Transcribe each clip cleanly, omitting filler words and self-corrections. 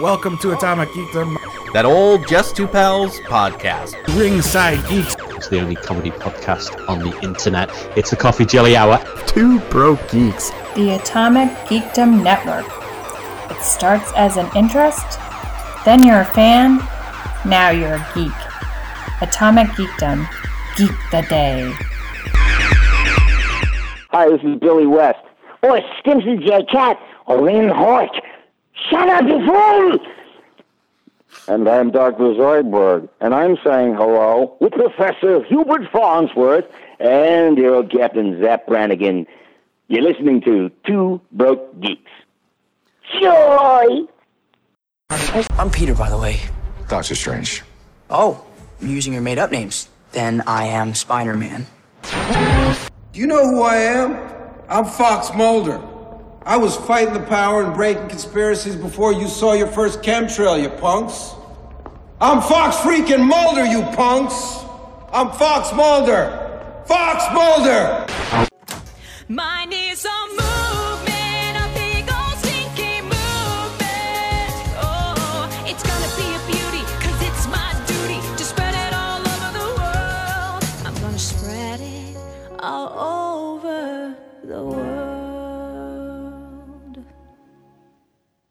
Welcome to Atomic Geekdom, that old Just Two Pals podcast. Ringside Geeks. It's the only comedy podcast on the internet. It's the Coffee Jelly Hour. Two Broke Geeks. The Atomic Geekdom Network. It starts as an interest, then you're a fan, now you're a geek. Atomic Geekdom. Geek the day. Hi, this is Billy West. Or Stimson J. Cat, or Lynn Hort. Shut up, you fool! And I'm Dr. Zoidberg, and I'm saying hello with Professor Hubert Farnsworth and your old Captain Zap Brannigan. You're listening to Two Broke Geeks. Joy! I'm Peter, by the way. Doctor Strange. Oh, you're using your made-up names. Then I am Spider-Man. You know who I am? I'm Fox Mulder. I was fighting the power and breaking conspiracies before you saw your first chemtrail, you punks. I'm Fox freaking Mulder, you punks. I'm Fox Mulder. Fox Mulder. Mine is a movement, a big old stinking movement. Oh, it's gonna be a beauty, 'cause it's my duty to spread it all over the world. I'm gonna spread it all over the world.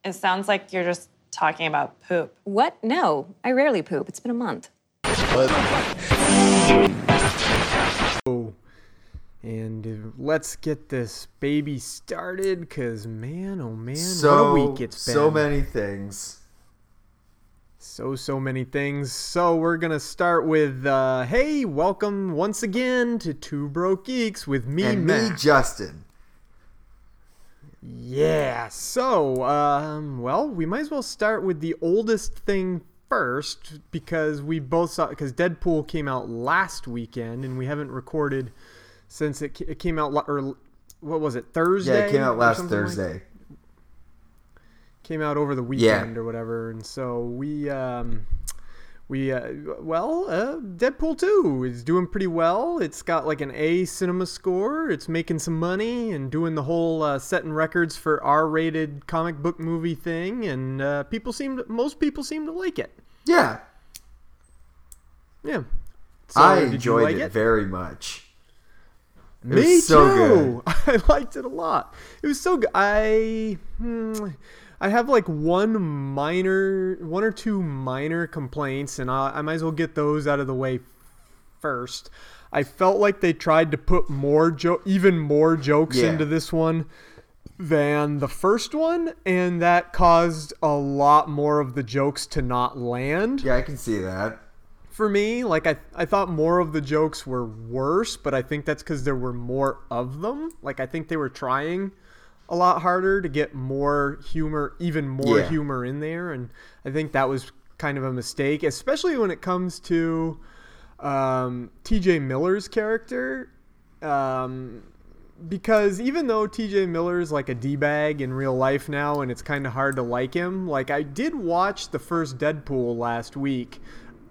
It sounds like you're just talking about poop. What? No, I rarely poop. It's been a month. And let's get this baby started, because man, oh man, what a week it's been. So many things. So we're going to start with, hey, welcome once again to Two Broke Geeks with me, and Matt. And me, Justin. Yeah, so, well, we might as well start with the oldest thing first, because we both saw, because Deadpool came out last weekend, and we haven't recorded since it came out, or what was it, Thursday? Yeah, it came out last Thursday. Like came out over the weekend or whatever, and so we Deadpool 2 is doing pretty well. It's got like an A cinema score. It's making some money and doing the whole setting records for R-rated comic book movie thing. And most people seem to like it. Yeah. Yeah. So, I enjoyed it very much. Me too. I liked it a lot. It was so good. I have like one or two minor complaints, and I might as well get those out of the way first. I felt like they tried to put even more jokes into this one than the first one, and that caused a lot more of the jokes to not land. Yeah, I can see that. For me, like I thought more of the jokes were worse, but I think that's because there were more of them. Like I think they were trying a lot harder to get more humor, humor in there. And I think that was kind of a mistake, especially when it comes to T.J. Miller's character. Because even though T.J. Miller's like a D-bag in real life now, and it's kind of hard to like him, like I did watch the first Deadpool last week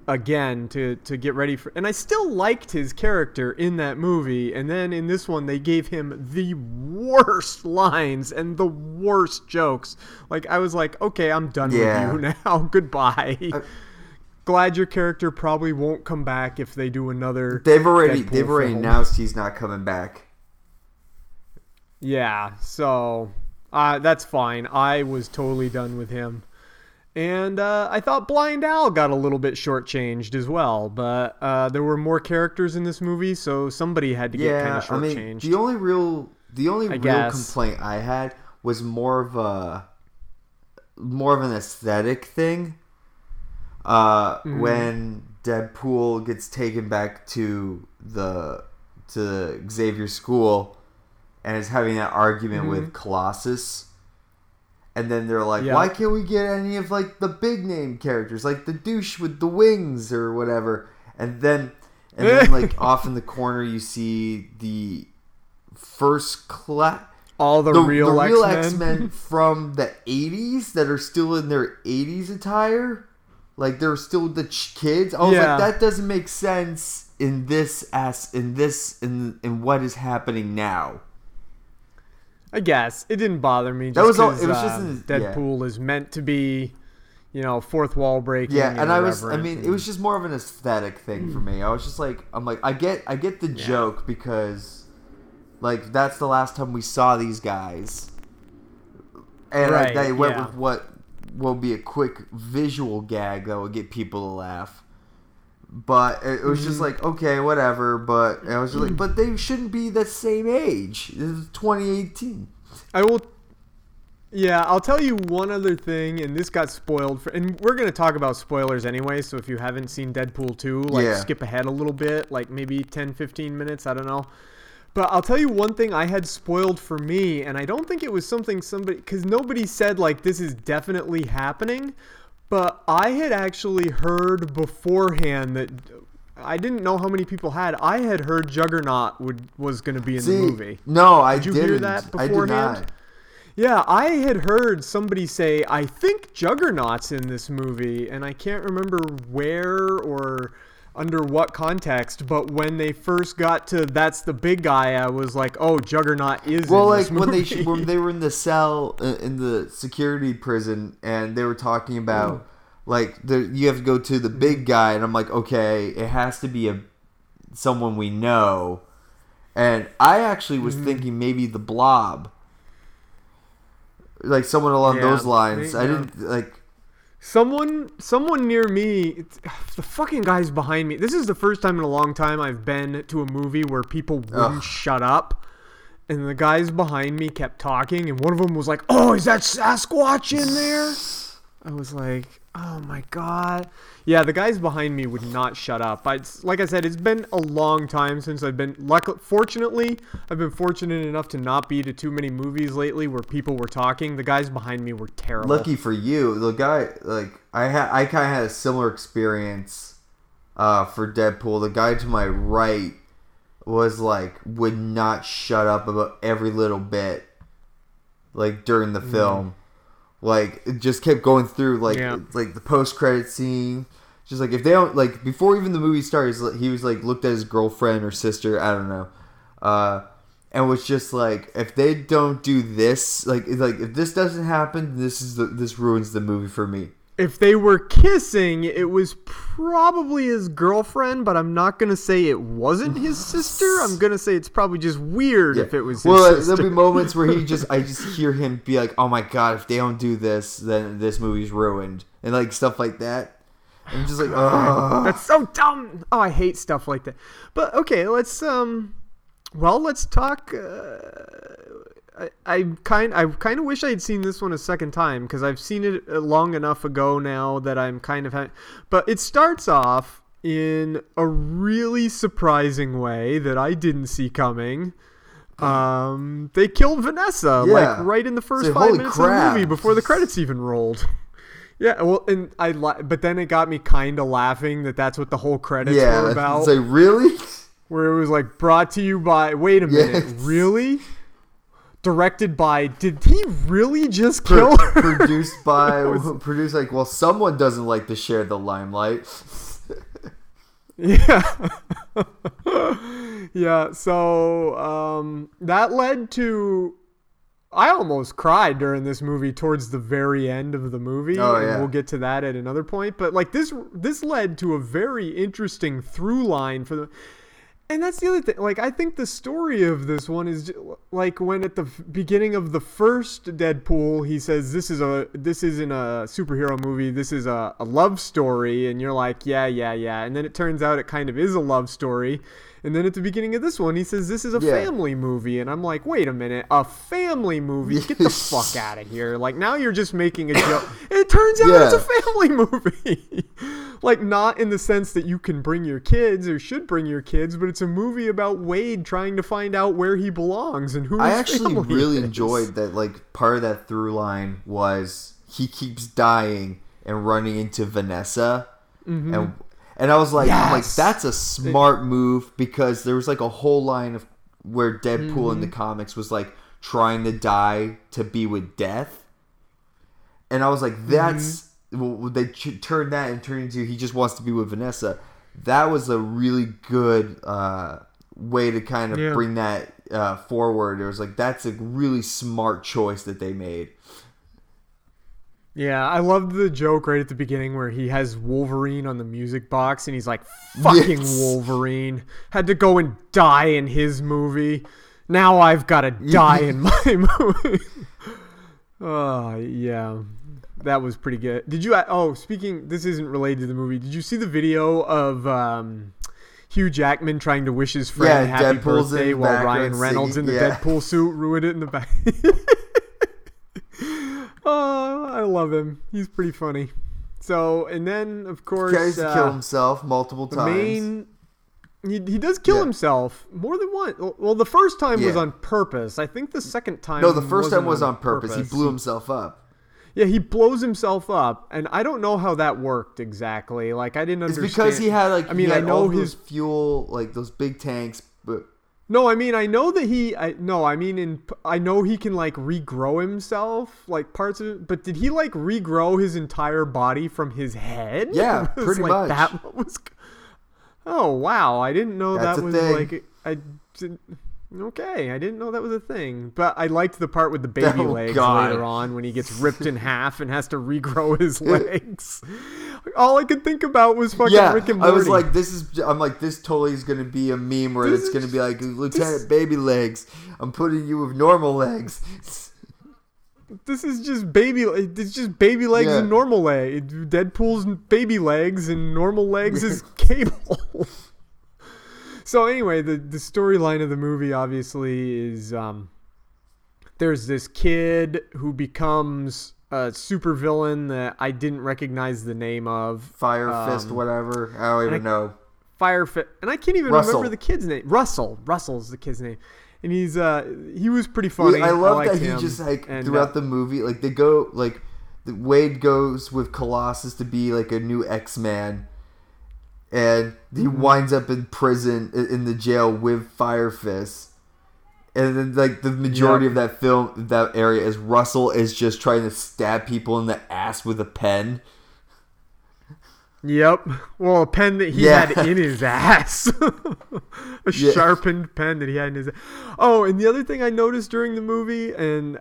again to get ready for, and I still liked his character in that movie, and then in this one they gave him the worst lines and the worst jokes. Like I was like, okay, I'm done with you now. Goodbye. Glad your character probably won't come back if they do another. They've already announced he's not coming back. Yeah, so that's fine. I was totally done with him. And I thought Blind Al got a little bit shortchanged as well, but there were more characters in this movie, so somebody had to get kind of shortchanged. I mean, the only real complaint I had was more of an aesthetic thing. When Deadpool gets taken back to Xavier's school and is having that argument with Colossus. And then they're like, why can't we get any of, like, the big-name characters? Like, the douche with the wings or whatever. And then like, off in the corner, you see the first class. All the real X-Men from the 80s that are still in their 80s attire. Like, they're still the kids. I was like, that doesn't make sense in what is happening now. I guess it didn't bother me. Just because Deadpool is meant to be you know, fourth wall breaking. Yeah, and I mean, it was just more of an aesthetic thing for me. I was just like, I get the joke because, like, that's the last time we saw these guys, and they went with what will be a quick visual gag that will get people to laugh. But it was just like, okay, whatever. But I was just like, but they shouldn't be the same age. This is 2018. I will. Yeah, I'll tell you one other thing, and this got spoiled for, and we're going to talk about spoilers anyway, so if you haven't seen Deadpool 2, skip ahead a little bit, like maybe 10, 15 minutes, I don't know. But I'll tell you one thing I had spoiled for me, and I don't think it was something somebody, because nobody said, like, this is definitely happening, but I had actually heard beforehand that, I didn't know how many people had, I had heard Juggernaut was going to be in the movie. No, I didn't. Did you hear that beforehand? I did not. Yeah, I had heard somebody say, I think Juggernaut's in this movie, and I can't remember where or under what context, but when they first got to that's the big guy, I was like, oh, Juggernaut is in this movie. Well, like when they were in the cell, in the security prison, and they were talking about, you have to go to the big guy, and I'm like, okay, it has to be someone we know. And I actually was thinking maybe the Blob. Like someone along those lines. I didn't like someone near me. The fucking guys behind me. This is the first time in a long time I've been to a movie where people wouldn't shut up, and the guys behind me kept talking. And one of them was like, "Oh, is that Sasquatch in there?" I was like, "Oh my god!" Yeah, the guys behind me would not shut up. Like I said, it's been a long time since I've been... Fortunately, I've been fortunate enough to not be to too many movies lately where people were talking. The guys behind me were terrible. Lucky for you. The guy... Like, I kind of had a similar experience for Deadpool. The guy to my right was like... Would not shut up about every little bit. Like, during the film. Like, it just kept going through, like the post-credit scene. Just, like, if they don't, like, before even the movie started, he was, like, looked at his girlfriend or sister, I don't know. And was just, like, if they don't do this, like if this doesn't happen, this ruins the movie for me. If they were kissing, it was probably his girlfriend, but I'm not going to say it wasn't his sister. I'm going to say it's probably just weird if it was his sister. There'll be moments where I just hear him be like, oh my god, if they don't do this, then this movie's ruined. And like stuff like that. I'm just like, oh. That's so dumb. Oh, I hate stuff like that. But okay, let's talk... I kind of wish I had seen this one a second time because I've seen it long enough ago now that I'm kind of... But it starts off in a really surprising way that I didn't see coming. They killed Vanessa, right in the first 5 minutes of the movie before the credits even rolled. Yeah, well, and but then it got me kind of laughing that's what the whole credits were about. Yeah, really? Where it was like, brought to you by... Wait a minute, really? Directed by, did he really just kill her? Produced by, someone doesn't like to share the limelight. Yeah. So that led to, I almost cried during this movie towards the very end of the movie. Oh, yeah. And we'll get to that at another point. But like this led to a very interesting through line for the... And that's the other thing. Like, I think the story of this one is like when at the beginning of the first Deadpool, he says, "This isn't a superhero movie. This is a love story." And you're like, "Yeah." And then it turns out it kind of is a love story. And then at the beginning of this one, he says, "This is a family movie." And I'm like, "Wait a minute, a family movie? Get the fuck out of here!" Like now you're just making a joke. And it turns out it's a family movie. Like, not in the sense that you can bring your kids or should bring your kids, but it's a movie about Wade trying to find out where he belongs and who his family is. I actually really enjoyed that, like, part of that through line was he keeps dying and running into Vanessa. Mm-hmm. And I was like, yes! I'm like, that's a smart move because there was, like, a whole line of where Deadpool in the comics was, like, trying to die to be with death. And I was like, that's... Well, they turn that and turn into he just wants to be with Vanessa. That was a really good way to kind of bring that forward. It was like that's a really smart choice that they made. Yeah, I loved the joke right at the beginning where he has Wolverine on the music box and he's like, fucking yes. Wolverine. Had to go and die in his movie. Now I've got to die in my movie. Oh, yeah. That was pretty good. Did you... Oh, speaking... This isn't related to the movie. Did you see the video of Hugh Jackman trying to wish his friend a happy Deadpool's birthday while Ryan Reynolds in the Deadpool suit ruined it in the back? Oh, I love him. He's pretty funny. So, and then, of course... He tries to kill himself multiple times. He does kill himself more than once. Well, the first time was on purpose. I think the second time... No, the first time was on purpose. He blew himself up. Yeah, he blows himself up, and I don't know how that worked exactly. Like, I didn't understand. It's because he had, like, I mean, I know his fuel, like those big tanks. But no, I mean, I know that he. I know he can like regrow himself, like parts of it. But did he like regrow his entire body from his head? Yeah, pretty much. That was. Oh wow! I didn't know that was like I. Okay, I didn't know that was a thing. But I liked the part with the baby legs later on when he gets ripped in half and has to regrow his legs. All I could think about was fucking Rick and Morty. I was like, this totally is going to be a meme where it's going to be like, Lieutenant Baby Legs, I'm putting you with normal legs. This is just baby legs and normal legs. Deadpool's baby legs and normal legs is Cable. So anyway, the storyline of the movie obviously is there's this kid who becomes a supervillain that I didn't recognize the name of. Firefist, whatever. I don't even know. Firefist. And I can't even remember the kid's name. Russell. Russell's the kid's name. And he's he was pretty funny. I love that he just like throughout the movie, like they go like Wade goes with Colossus to be like a new X-Man. And he winds up in prison in the jail with Firefist, and then like the majority of that film, that area is Russell is just trying to stab people in the ass with a pen. Yep, well, a pen that he had in his ass, a sharpened pen that he had in his. Oh, and the other thing I noticed during the movie, and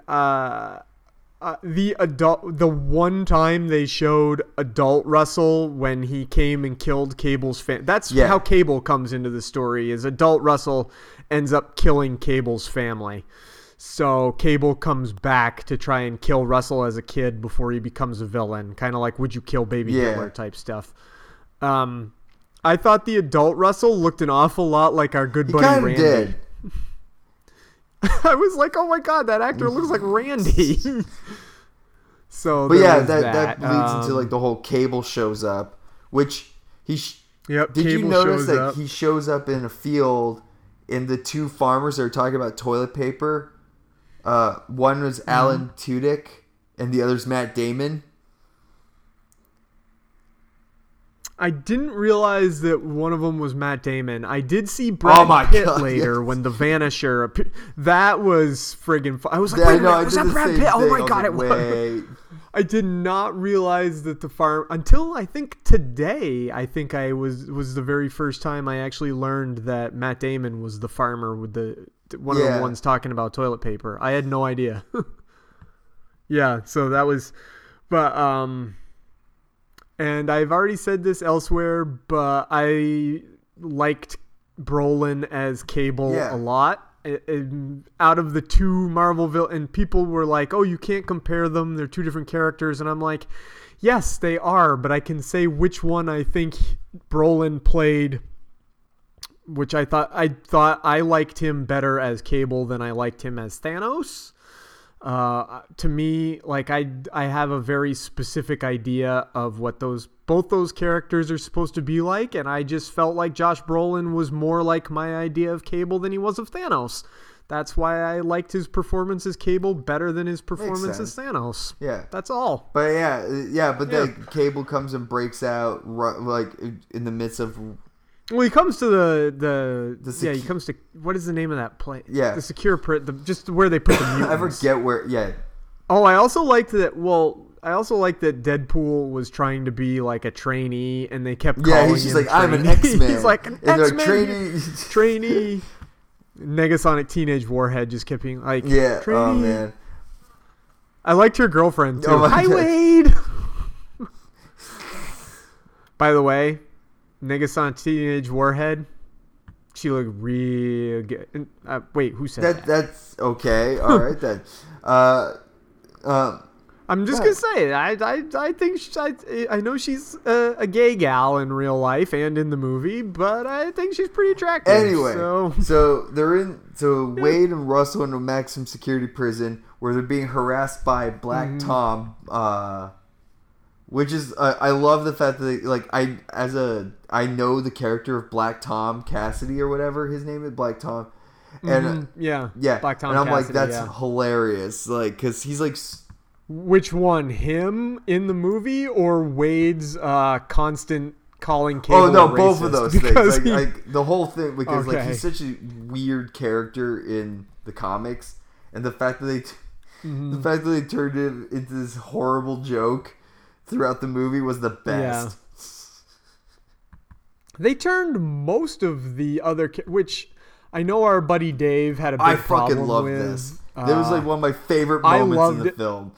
the one time they showed adult Russell when he came and killed Cable's family. That's how Cable comes into the story, is adult Russell ends up killing Cable's family. So Cable comes back to try and kill Russell as a kid before he becomes a villain. Kind of like, would you kill baby killer type stuff. I thought the adult Russell looked an awful lot like our good buddy Randy. Did. I was like, oh my god, that actor looks like Randy. So, but yeah, that leads into like the whole Cable shows up, which he. Did Cable you notice that he shows up in a field, and the two farmers are talking about toilet paper? One was Alan Tudyk, and the other's Matt Damon. I didn't realize that one of them was Matt Damon. I did see Brad Pitt later when the Vanisher appeared. That was friggin' fun. I was like, wait a minute, was that Brad Pitt? Oh my god, it was. I did not realize that the farm until I think today. I think I was the very first time I actually learned that Matt Damon was the farmer with the one of the ones talking about toilet paper. I had no idea. Yeah, so that was, but and I've already said this elsewhere, but I liked Brolin as Cable a lot. Out of the two Marvel villains, and people were like, oh, you can't compare them. They're two different characters. And I'm like, yes, they are. But I can say which one I think Brolin played, which I thought I liked him better as Cable than I liked him as Thanos. To me, like I have a very specific idea of what both those characters are supposed to be like, and I just felt like Josh Brolin was more like my idea of Cable than he was of Thanos. That's why I liked his performance as Cable better than his performance as Thanos. Yeah, that's all. But then Cable comes and breaks out like in the midst of. Well, he comes to he comes to, what is the name of that place? Yeah. The secure just where they put the mutants. I forget where, Oh, I also liked that Deadpool was trying to be like a trainee and they kept calling him. Yeah, he's just like, trainee. I'm an X-Man. He's like, an X-Man. Trainee. Negasonic Teenage Warhead just kept being like, trainee. Oh, man. I liked her girlfriend too. Oh, hi, Wade. By the way, Negasonic Teenage Warhead. She looked real good. Wait, who said that? That's okay. All right then. I'm just gonna say it. I think I know she's a gay gal in real life and in the movie, but I think she's pretty attractive. Anyway, so they're in. So Wade and Russell in a maximum security prison where they're being harassed by Black Tom. Which is I love the fact that they, like I know the character of Black Tom Cassidy or whatever his name is, Black Tom. And Black Tom. And I'm Cassidy, like, that's hilarious, like, because he's like. Which one? Him in the movie or Wade's constant calling Cable? Oh no, both of those things. Like, the whole thing, because like he's such a weird character in the comics, and the fact that they, turned him into this horrible joke throughout the movie was the best. Yeah. They turned most of the other, which I know our buddy Dave had a big problem with. I fucking love this. It was like one of my favorite moments in the film.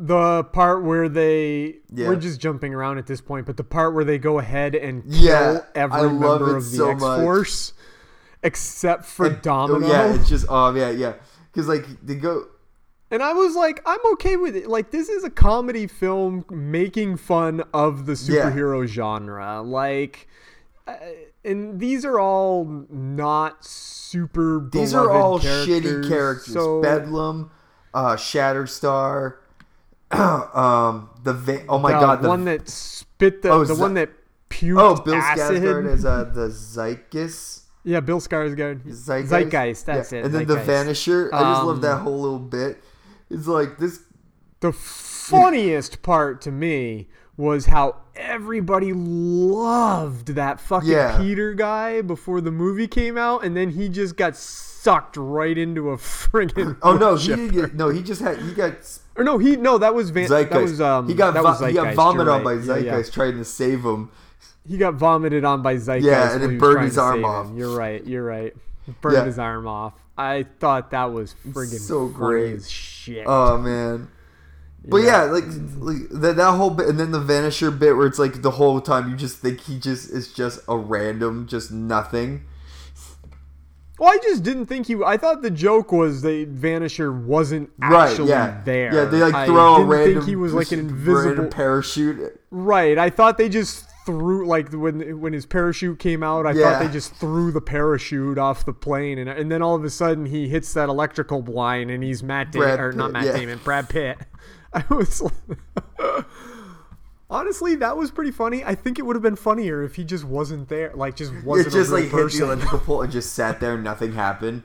The part where they we're just jumping around at this point, but the part where they go ahead and kill every member of the X-Force except for Domino. Oh, yeah, it's just because like they go, and I was like, I'm okay with it. Like, this is a comedy film making fun of the superhero genre. Like, and these are all not super beloved. These are all shitty characters. So, Bedlam, Shatterstar. One that spit the one that puked Bill acid. Skarsgård is the Zeitgeist. Yeah, Bill Skarsgård. Zeitgeist, that's it. And then Zeitgeist. The Vanisher. I just love that whole little bit. It's like this. The funniest part to me was how everybody loved that fucking Peter guy before the movie came out, and then he just got sucked right into a friggin'. Zeitgeist. He got vomited on by Zeitgeist trying to save him. He got vomited on by Zeitgeist. Yeah, and it burned his arm off. You're right. It burned his arm off. I thought that was friggin' so great as shit. Oh man. But that whole bit, and then the Vanisher bit where it's like the whole time you just think he just is just a random, just nothing. Well, I just didn't think I thought the joke was the Vanisher wasn't actually there. Yeah, they like throw a random. I didn't think he was like an invisible parachute. Right. I thought they just threw, like when his parachute came out. I thought they just threw the parachute off the plane, and then all of a sudden he hits that electrical blind, and he's Brad Pitt. I was. Honestly, that was pretty funny. I think it would have been funnier if he just wasn't there. Like, just wasn't a real person. It just, like, hit the electrical pole and just sat there and nothing happened.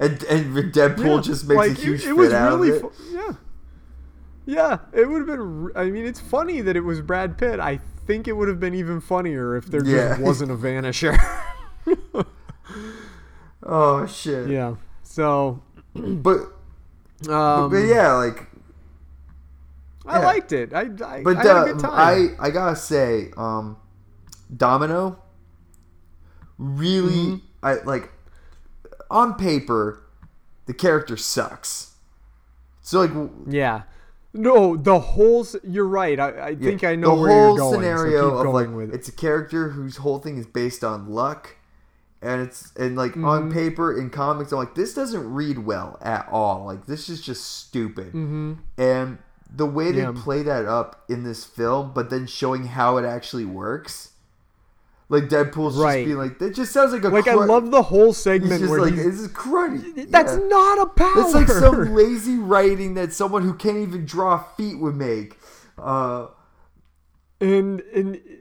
And Deadpool just makes a huge fit out of it. Yeah, it would have been... I mean, it's funny that it was Brad Pitt. I think it would have been even funnier if there just wasn't a Vanisher. Oh, shit. Yeah, so... But yeah, like... I liked it. I had a good time. I gotta say, Domino really, on paper, the character sucks. So you're right. I think I know where you're going. The whole scenario it's a character whose whole thing is based on luck, and on paper in comics, I'm like, this doesn't read well at all. Like, this is just stupid, and. The way they play that up in this film, but then showing how it actually works. Like, Deadpool's just being like, that just sounds like a... Like, I love the whole segment he's just where this is cruddy. That's not a power. That's like some lazy writing that someone who can't even draw feet would make. And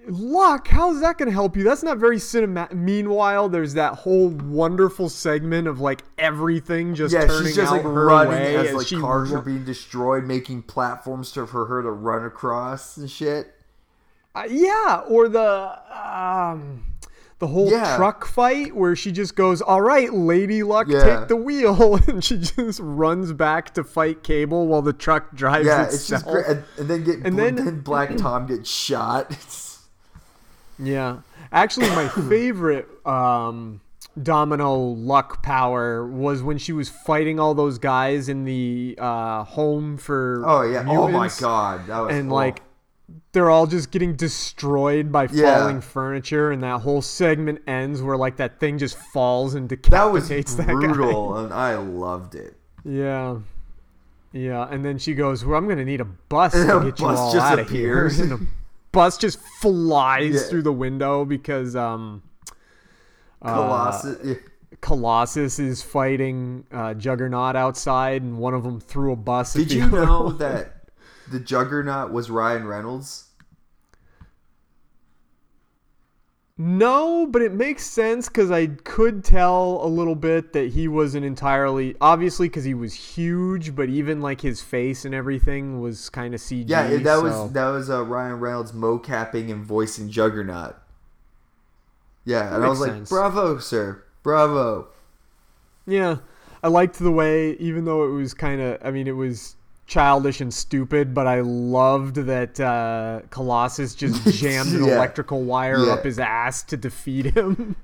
luck, how's that going to help you? That's not very cinematic. Meanwhile, there's that whole wonderful segment of like everything just turning she's just out like her running way as like cars are being destroyed, making platforms for her to run across and shit. Or the whole truck fight where she just goes, "All right, Lady Luck, take the wheel," and she just runs back to fight Cable while the truck drives itself. It's just great. And then Black Tom gets shot. Actually, my favorite Domino luck power was when she was fighting all those guys in the home for mutants. Oh my god, that was cool. Like they're all just getting destroyed by falling furniture, and that whole segment ends where like that thing just falls and decapitates that guy. That was brutal, and I loved it. Yeah. Yeah, and then she goes, well, I'm going to need a bus to get you all out of here. And the bus just flies through the window because Colossus is fighting Juggernaut outside, and one of them threw a bus at the other. Did you know that the Juggernaut was Ryan Reynolds? No, but it makes sense because I could tell a little bit that he wasn't entirely... Obviously, because he was huge, but even like his face and everything was kind of CG. Yeah, that was Ryan Reynolds mocapping and voicing Juggernaut. Yeah, and I was like, bravo, sir. Bravo. Yeah, I liked the way, even though it was kind of... I mean, it was... childish and stupid, but I loved that Colossus just jammed an electrical wire up his ass to defeat him.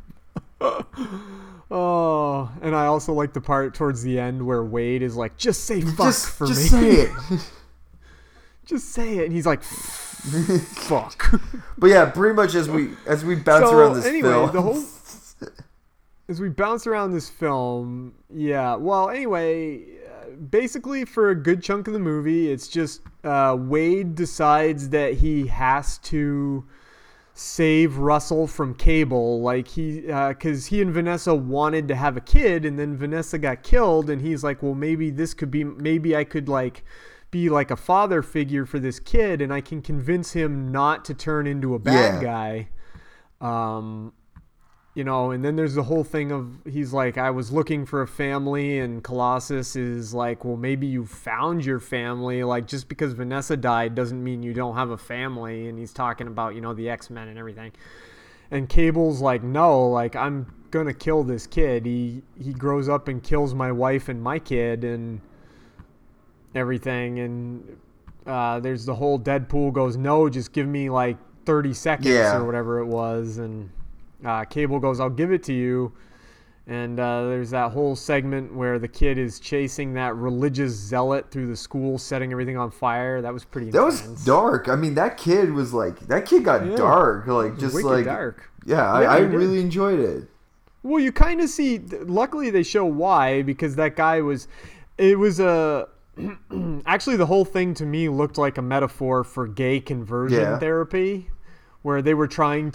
Oh, and I also like the part towards the end where Wade is like, just say fuck for me. Just say it. Just say it. And he's like, fuck. But yeah, pretty much as we bounce around this film. Basically, for a good chunk of the movie, it's just Wade decides that he has to save Russell from Cable, like because he and Vanessa wanted to have a kid, and then Vanessa got killed, and he's like, well, maybe I could like be like a father figure for this kid, and I can convince him not to turn into a bad guy. You know, and then there's the whole thing of he's like, I was looking for a family, and Colossus is like, well, maybe you found your family. Like, just because Vanessa died doesn't mean you don't have a family. And he's talking about, you know, the X-Men and everything. And Cable's like, no, like, I'm going to kill this kid. He grows up and kills my wife and my kid and everything. And there's the whole Deadpool goes, no, just give me like 30 seconds or whatever it was. And... Cable goes, I'll give it to you. And there's that whole segment where the kid is chasing that religious zealot through the school, setting everything on fire. That was pretty intense. That was dark. I mean, that kid got dark. Like, just wicked like dark. Yeah, I really enjoyed it. Well, you kind of see, luckily they show why, because that guy was, it was a, actually the whole thing to me looked like a metaphor for gay conversion therapy. Where they were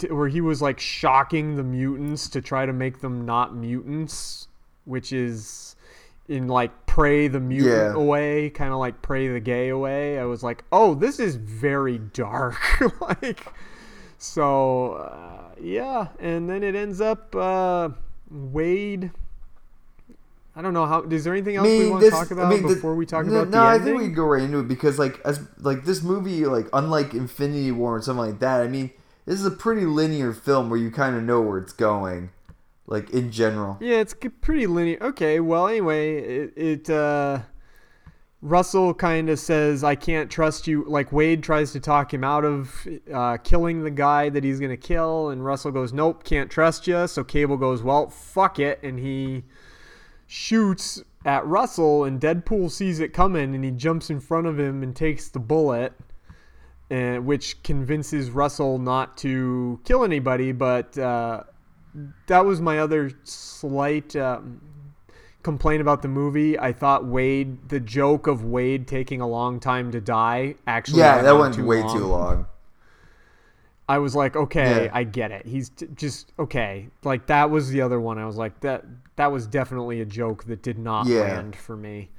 where he was like shocking the mutants to try to make them not mutants, which is in like pray the mutant away, kind of like pray the gay away. I was like, oh, this is very dark. Like, so and then it ends up Wade. I don't know how. Is there anything else we want to talk about before we talk about the ending? No, I think we can go right into it because like this movie, like unlike Infinity War and something like that, I mean. This is a pretty linear film where you kind of know where it's going, like in general. Yeah, it's pretty linear. Okay, well, anyway, Russell kind of says, I can't trust you. Like Wade tries to talk him out of killing the guy that he's going to kill, and Russell goes, nope, can't trust you. So Cable goes, well, fuck it, and he shoots at Russell, and Deadpool sees it coming, and he jumps in front of him and takes the bullet. And which convinces Russell not to kill anybody, but that was my other slight complaint about the movie. I thought the joke of Wade taking a long time to die actually that went way too long. I was like, okay, I get it. He's just okay. Like that was the other one. I was like that was definitely a joke that did not land for me.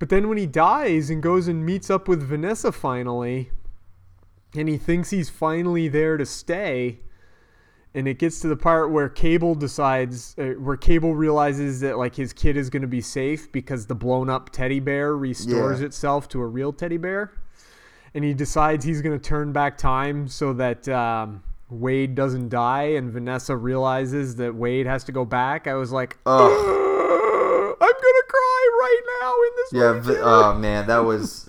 But then when he dies and goes and meets up with Vanessa finally, and he thinks he's finally there to stay, and it gets to the part where Cable decides, where Cable realizes that like his kid is going to be safe because the blown up teddy bear restores itself to a real teddy bear, and he decides he's going to turn back time so that Wade doesn't die, and Vanessa realizes that Wade has to go back. I was like, I'm going to cry right now in this movie. Oh man, that was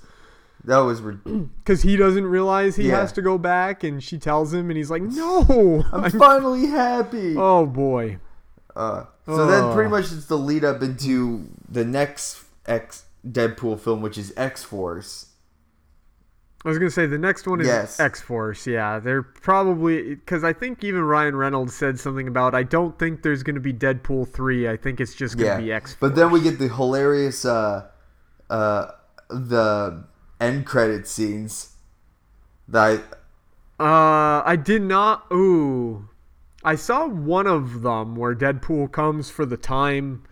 That was ridiculous. Because he doesn't realize he has to go back, and she tells him, and he's like, no! I'm finally happy! Oh, boy. So then pretty much it's the lead up into the next Deadpool film, which is X-Force. I was going to say, the next one is X-Force, yeah. They're probably... Because I think even Ryan Reynolds said something about, I don't think there's going to be Deadpool 3. I think it's just going to be X-Force. But then we get the hilarious... the end credit scenes that I did not... Ooh. I saw one of them where Deadpool comes for the time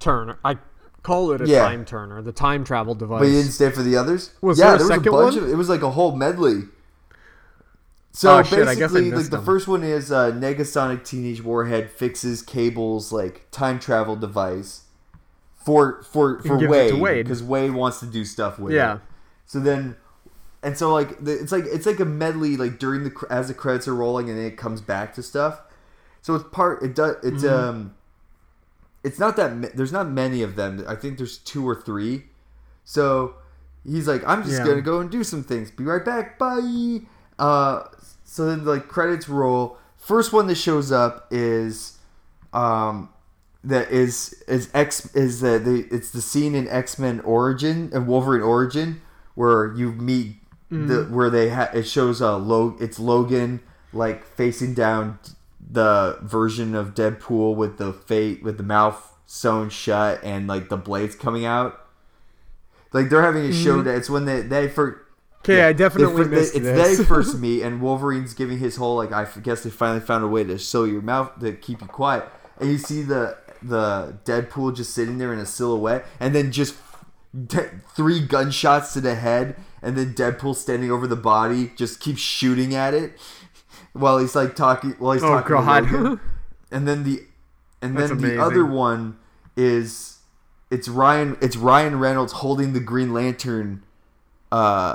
turner. I call it a time turner, the time travel device. But you didn't stay for the others? Was there was a bunch one? Of it was like a whole medley. So basically, I guess I missed them. The first one is Negasonic Teenage Warhead fixes Cable's like time travel device for Wade, because Wade wants to do stuff with it. So then, and so like it's like a medley, like during the as the credits are rolling, and then it comes back to stuff. So it's part It's not that... There's not many of them. I think there's 2 or 3. So he's like, I'm just going to go and do some things. Be right back. Bye. So then, like, credits roll. First one that shows up is... it's the scene in X-Men Origin and Wolverine Origin where you meet... It shows Logan, like, facing down... the version of Deadpool with the mouth sewn shut and like the blades coming out. Like they're having a show that it's when they first. Okay, yeah, I definitely missed this. It's they first meet, and Wolverine's giving his whole like, I guess they finally found a way to sew your mouth to keep you quiet, and you see the Deadpool just sitting there in a silhouette, and then just 3 gunshots to the head, and then Deadpool standing over the body just keeps shooting at it. While he's talking to Logan. And then the other one is it's Ryan Reynolds holding the Green Lantern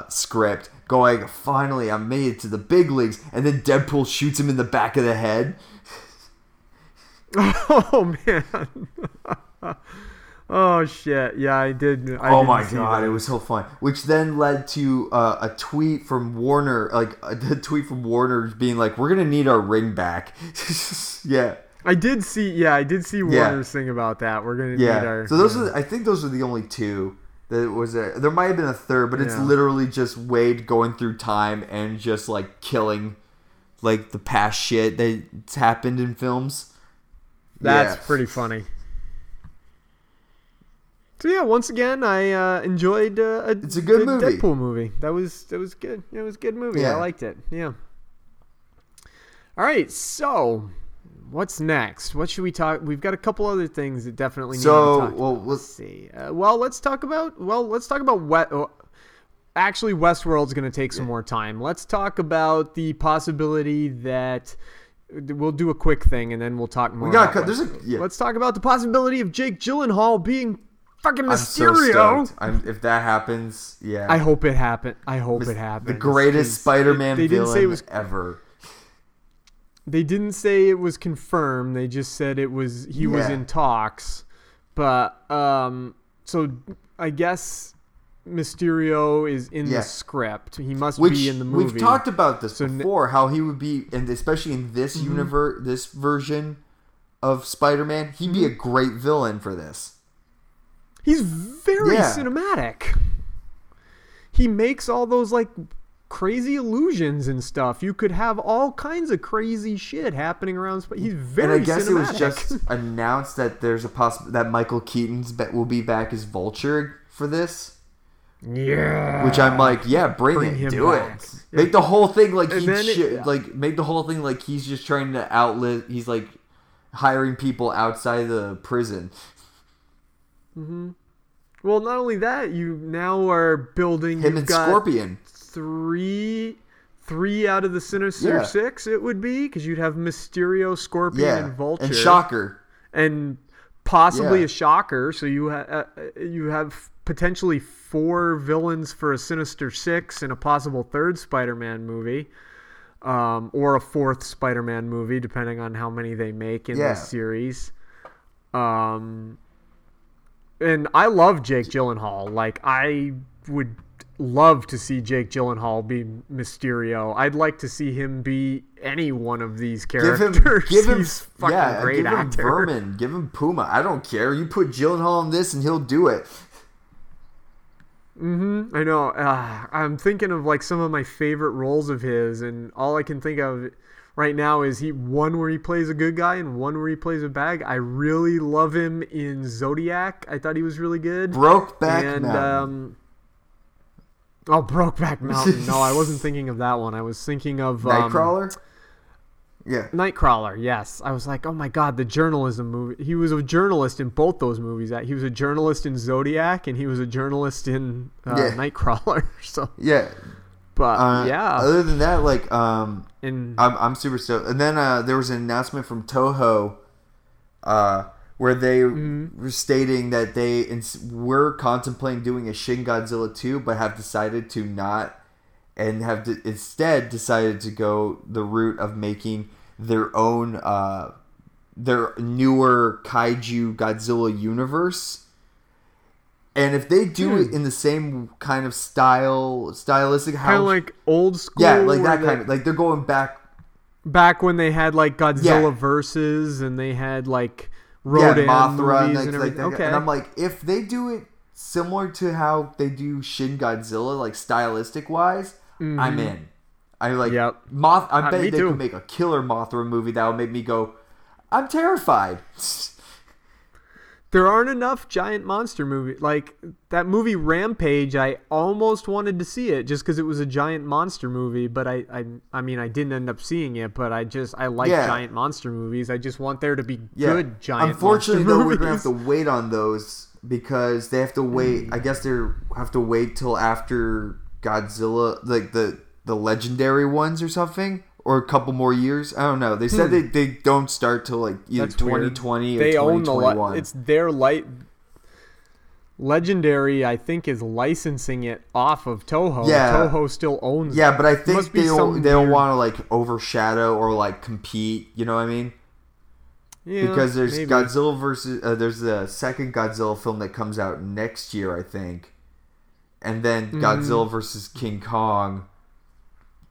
script, going, finally I made it to the big leagues, and then Deadpool shoots him in the back of the head. Oh man. Oh shit. Yeah, I did. Oh my god, it was so fun. Which then led to a tweet from Warner, like the tweet from Warner being like, we're going to need our ring back. I did see Warner's thing about that. We're going to need our... So those are, I think those are the only 2 that it was there. There might have been a 3rd, but it's literally just Wade going through time and just like killing like the past shit that's happened in films. That's pretty funny. So yeah, once again, I enjoyed it's a good Deadpool movie. That was good. It was a good movie. Yeah. I liked it. Yeah. All right, so what's next? What should we talk? We've got a couple other things that definitely need to talk about. Let's see. Let's talk about what. Actually, Westworld's going to take some more time. Let's talk about the possibility that. We'll do a quick thing and then we'll talk more. Let's talk about the possibility of Jake Gyllenhaal being fucking Mysterio. I'm so stoked. If that happens, I hope it happens. The greatest Spider-Man villain ever. They didn't say it was confirmed. They just said it was. He was in talks, but so I guess Mysterio is in the script. He must be in the movie. We've talked about this before, how he would be, and especially in this universe, this version of Spider-Man, he'd be a great villain for this. He's very cinematic. He makes all those like crazy illusions and stuff. You could have all kinds of crazy shit happening around. He's very cinematic. And I guess cinematic. It was just announced that there's a that Michael Keaton's will be back as Vulture for this. Yeah. Which I'm like, bring it, do back. It. Yeah. Make the whole thing like make the whole thing like he's just trying to he's like hiring people outside the prison. Mm-hmm. Well, not only that, you now are building him and Scorpion. Three out of the Sinister 6. It would be because you'd have Mysterio, Scorpion, and Vulture, and Shocker, and possibly a Shocker. So you have potentially 4 villains for a Sinister 6 and a possible 3rd Spider-Man movie, or a 4th Spider-Man movie, depending on how many they make in this series. And I love Jake Gyllenhaal. Like, I would love to see Jake Gyllenhaal be Mysterio. I'd like to see him be any one of these characters. Give him he's fucking great give actor. Him Vermin. Give him Puma. I don't care. You put Gyllenhaal in this and he'll do it. Mm-hmm. I know. I'm thinking of like some of my favorite roles of his, and all I can think of right now is one where he plays a good guy and one where he plays a bad guy. I really love him in Zodiac. I thought he was really good. Brokeback Mountain. No, I wasn't thinking of that one. I was thinking of Nightcrawler. Yeah, Nightcrawler. Yes, I was like, oh my god, the journalism movie. He was a journalist in both those movies. He was a journalist in Zodiac, and he was a journalist in Nightcrawler. So yeah, but yeah. Other than that, like, I'm super stoked. And then there was an announcement from Toho, where they were stating that they were contemplating doing a Shin Godzilla 2, but have decided to not, and have instead decided to go the route of making their own, their newer kaiju Godzilla universe. And if they do it in the same kind of stylistic, kind of like old school, yeah, like that kind of, like they're going back when they had like Godzilla versus, and they had like Rodan, Mothra, and everything. Okay. And I'm like, if they do it similar to how they do Shin Godzilla, like stylistic wise, I'm in. I like Moth. I bet they could make a killer Mothra movie that would make me go, I'm terrified. There aren't enough giant monster movies. Like that movie Rampage, I almost wanted to see it just because it was a giant monster movie, but I mean, I didn't end up seeing it, but I like giant monster movies. I just want there to be good giant monster movies. Unfortunately, though, we're going to have to wait on those because they have to wait. I guess they have to wait till after Godzilla, like the legendary ones or something. Or a couple more years. I don't know. They said they don't start till like either 2020 or 2021. It's their Legendary, I think, is licensing it off of Toho. Yeah. Toho still owns it. Yeah, but I think they don't want to like overshadow or like compete. You know what I mean? Yeah. Because there's Godzilla versus there's the second Godzilla film that comes out next year, I think, and then Godzilla versus King Kong.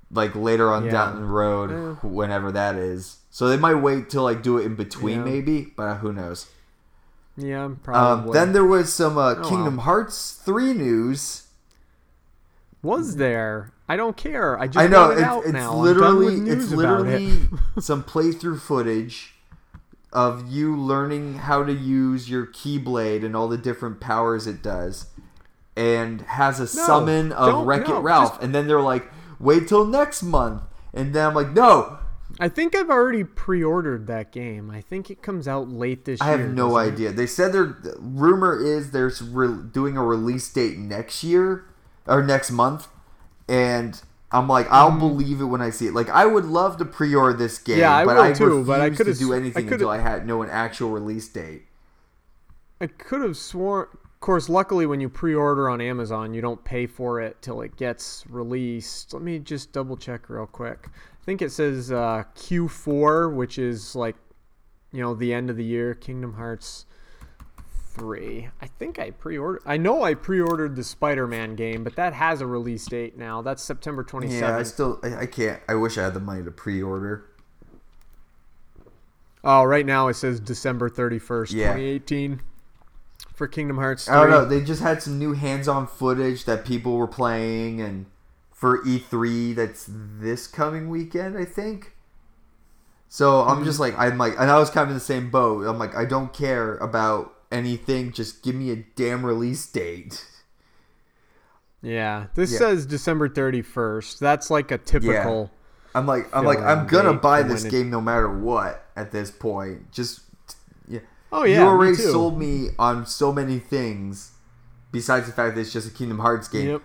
Like later on down the road, whenever that is. So they might wait till like do it in between, maybe, but who knows? Yeah, probably. Then there was some Kingdom Hearts 3 news. Was there? I don't care. I know it's literally some playthrough footage of you learning how to use your Keyblade and all the different powers it does, and has a summon of Wreck-It Ralph, and then they're like, wait till next month. And then I'm like, no. I think I've already pre-ordered that game. I think it comes out late this year. I have no idea. They said the rumor is they're doing a release date next year or next month. And I'm like, I'll believe it when I see it. Like, I would love to pre-order this game, but I refuse to do anything until I know an actual release date. I could have sworn... Of course, luckily when you pre-order on Amazon, you don't pay for it till it gets released. Let me just double check real quick. I think it says Q4, which is like, you know, the end of the year, Kingdom Hearts 3. I think I pre-ordered the Spider-Man game, but that has a release date now. That's September 27th. Yeah, I can't. I wish I had the money to pre-order. Oh, right now it says December 31st, 2018. For Kingdom Hearts 3. I don't know. They just had some new hands-on footage that people were playing, and for E3, that's this coming weekend, I think. So I'm just like, and I was kind of in the same boat. I'm like, I don't care about anything. Just give me a damn release date. Yeah, this says December 31st. That's like a typical. Yeah. I'm like, I'm gonna buy this game no matter what at this point. Just. Oh, yeah, you already sold me on so many things besides the fact that it's just a Kingdom Hearts game. Yep.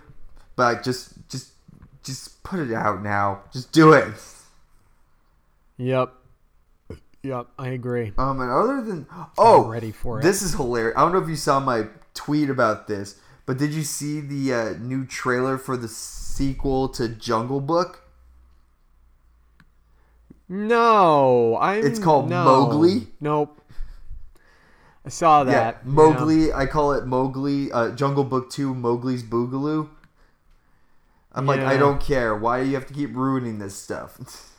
But just put it out now. Just do it. Yep, I agree. And other than I'm ready for it. This is hilarious. I don't know if you saw my tweet about this, but did you see the new trailer for the sequel to Jungle Book? No, it's called Mowgli. Nope. I saw that. Yeah, Mowgli. You know? I call it Mowgli. Jungle Book 2, Mowgli's Boogaloo. I'm like, I don't care. Why do you have to keep ruining this stuff?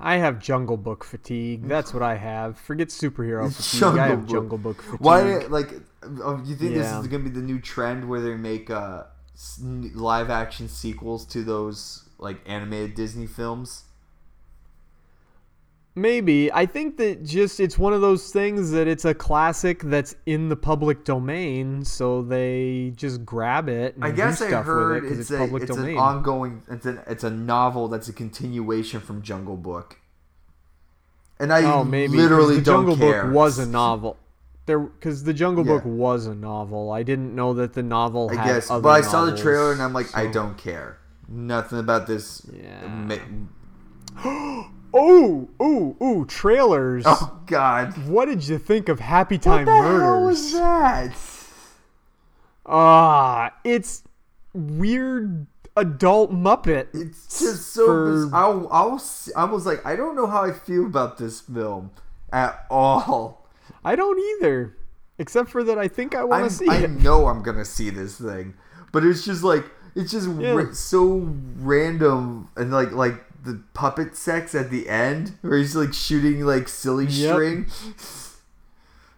I have Jungle Book fatigue. That's what I have. Forget superhero fatigue. Jungle Book fatigue. Why? Like, you think this is going to be the new trend where they make live action sequels to those like animated Disney films? Maybe. I think that just it's one of those things that it's a classic that's in the public domain, so they just grab it. And I guess I heard it's an ongoing. It's a novel that's a continuation from Jungle Book. And I literally don't care. Jungle Book was a novel. Because the Jungle Book was a novel. I didn't know that the novel had other novels. But I saw the trailer and I'm like, so I don't care. Nothing about this. Yeah. Oh, trailers. Oh, God. What did you think of Happy Time Murders? What the hell was that? It's weird adult Muppet. It's just so bizarre. I was like, I don't know how I feel about this film at all. I don't either. Except for that I think I want to see it. I know I'm going to see this thing. But it's just like, it's just so random and like, the puppet sex at the end where he's like shooting like silly string.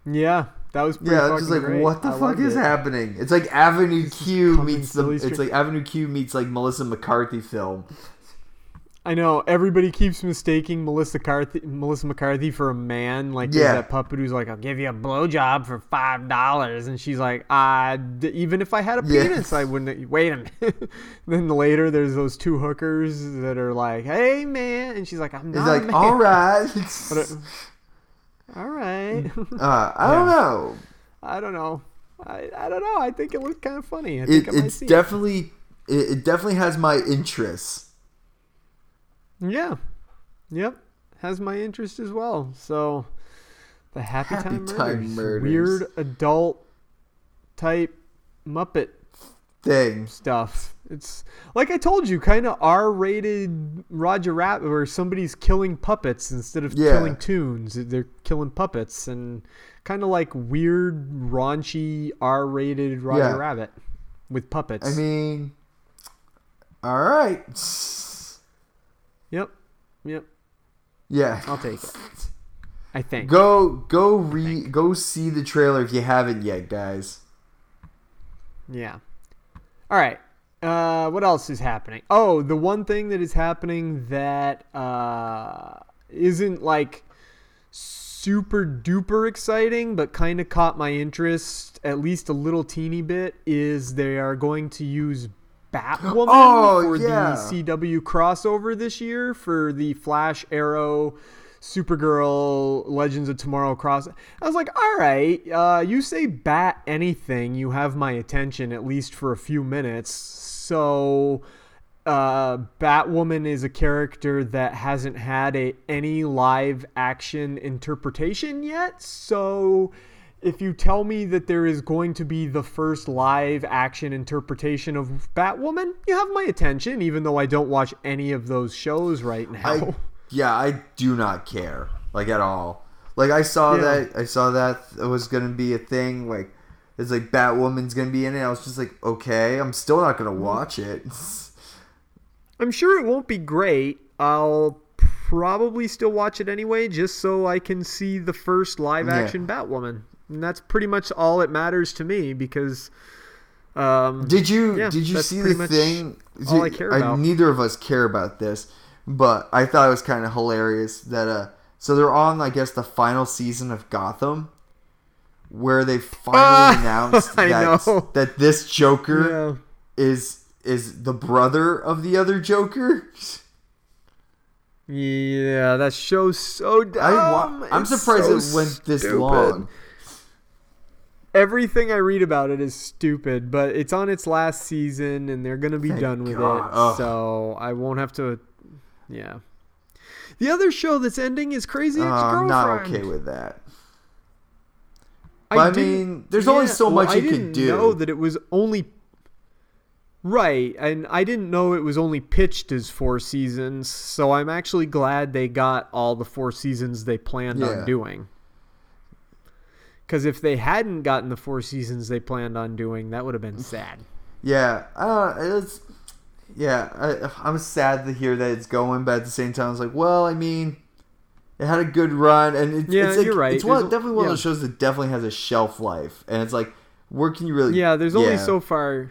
Yeah, that was pretty fucking just like great. What the fuck is happening? It's like Avenue Q meets it's like Avenue Q meets like Melissa McCarthy film. I know everybody keeps mistaking Melissa McCarthy for a man. Like there's that puppet who's like, I'll give you a blowjob for $5, and she's like, even if I had a penis, I wouldn't. Wait a minute. Then later, there's those two hookers that are like, hey man, and she's like, I'm not. He's like, a man. All right, all right. I don't know. I don't know. I think it looked kind of funny. I think it definitely has my interest. Yeah. Yep. Has my interest as well. So, the Happy Time Murders. Weird adult type Muppet thing stuff. It's like I told you, kind of R-rated Roger Rabbit where somebody's killing puppets instead of killing tunes. They're killing puppets and kind of like weird raunchy R-rated Roger Rabbit with puppets. I mean, all right. Yep. Yeah. I'll take it. I think. Go see the trailer if you haven't yet, guys. Yeah. All right. What else is happening? Oh, the one thing that is happening that isn't like super duper exciting, but kind of caught my interest at least a little teeny bit is they are going to use Batwoman for the CW crossover this year for the Flash, Arrow, Supergirl, Legends of Tomorrow cross. I was like, all right, you say bat anything, you have my attention at least for a few minutes. So Batwoman is a character that hasn't had any live action interpretation yet, so if you tell me that there is going to be the first live action interpretation of Batwoman, you have my attention, even though I don't watch any of those shows right now. I do not care, like, at all. Like, I saw that it was going to be a thing, like, it's like Batwoman's going to be in it. I was just like, okay, I'm still not going to watch it. I'm sure it won't be great. I'll probably still watch it anyway, just so I can see the first live action Batwoman. And that's pretty much all it matters to me because did you see the thing? All I care about. Neither of us care about this, but I thought it was kind of hilarious that so they're on, I guess, the final season of Gotham, where they finally announced that this Joker is the brother of the other Joker. Yeah, that show's so dumb. I'm surprised it went this long. Everything I read about it is stupid, but it's on its last season, and they're going to be done with it, so I won't have to... Yeah. The other show that's ending is Crazy Ex-Girlfriend. I'm not okay with that. I mean, there's only so much you can do. I didn't know that it was only... Right, and I didn't know it was only pitched as 4 seasons, so I'm actually glad they got all the 4 seasons they planned on doing. Because if they hadn't gotten the 4 seasons they planned on doing, that would have been sad. Yeah, Yeah, I'm sad to hear that it's going, but at the same time, I was like, well, I mean, it had a good run, and it's like, you're right. It's definitely one of those shows that definitely has a shelf life, and it's like, where can you really? Yeah, there's only so far.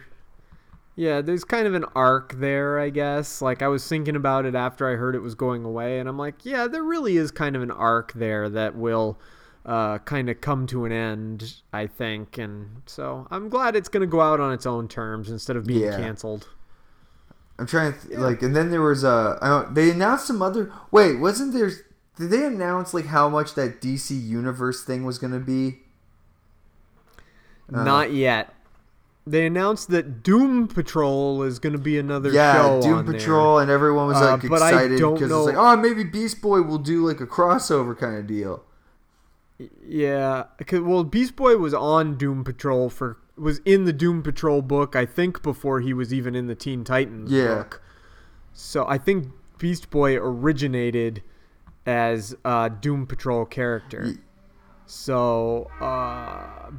Yeah, there's kind of an arc there, I guess. Like, I was thinking about it after I heard it was going away, and I'm like, yeah, there really is kind of an arc there that will kind of come to an end, I think. And so I'm glad it's going to go out on its own terms instead of being canceled. I'm trying to and then there was they announced some other. Wait, wasn't there? Did they announce like how much that DC Universe thing was going to be? Not yet. They announced that Doom Patrol is going to be another show. Yeah, Doom Patrol, and everyone was like excited because it's like, oh, maybe Beast Boy will do like a crossover kind of deal. Yeah, well, Beast Boy was on Doom Patrol was in the Doom Patrol book, I think, before he was even in the Teen Titans book. So I think Beast Boy originated as a Doom Patrol character. So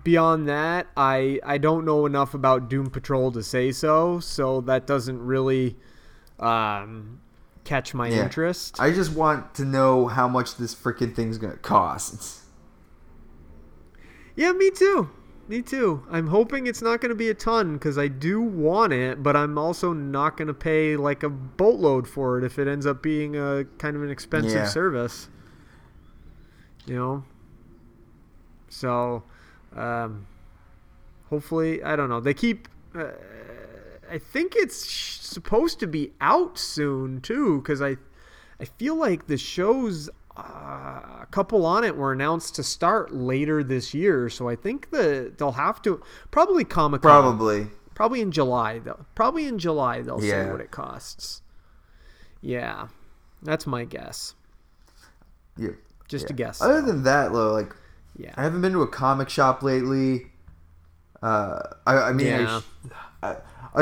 beyond that, I don't know enough about Doom Patrol to say so. So that doesn't really catch my interest. I just want to know how much this freaking thing's gonna cost. Yeah, me too. Me too. I'm hoping it's not gonna be a ton because I do want it, but I'm also not gonna pay like a boatload for it if it ends up being a kind of an expensive service. You know. So, hopefully, I don't know. They keep, I think it's supposed to be out soon, too, because I feel like the shows, a couple on it were announced to start later this year. So I think they'll have to, probably Comic-Con. Probably in July, though. Probably in July they'll say what it costs. Yeah, that's my guess. Yeah. Just a guess. Other than that, though, like, yeah. I haven't been to a comic shop lately. I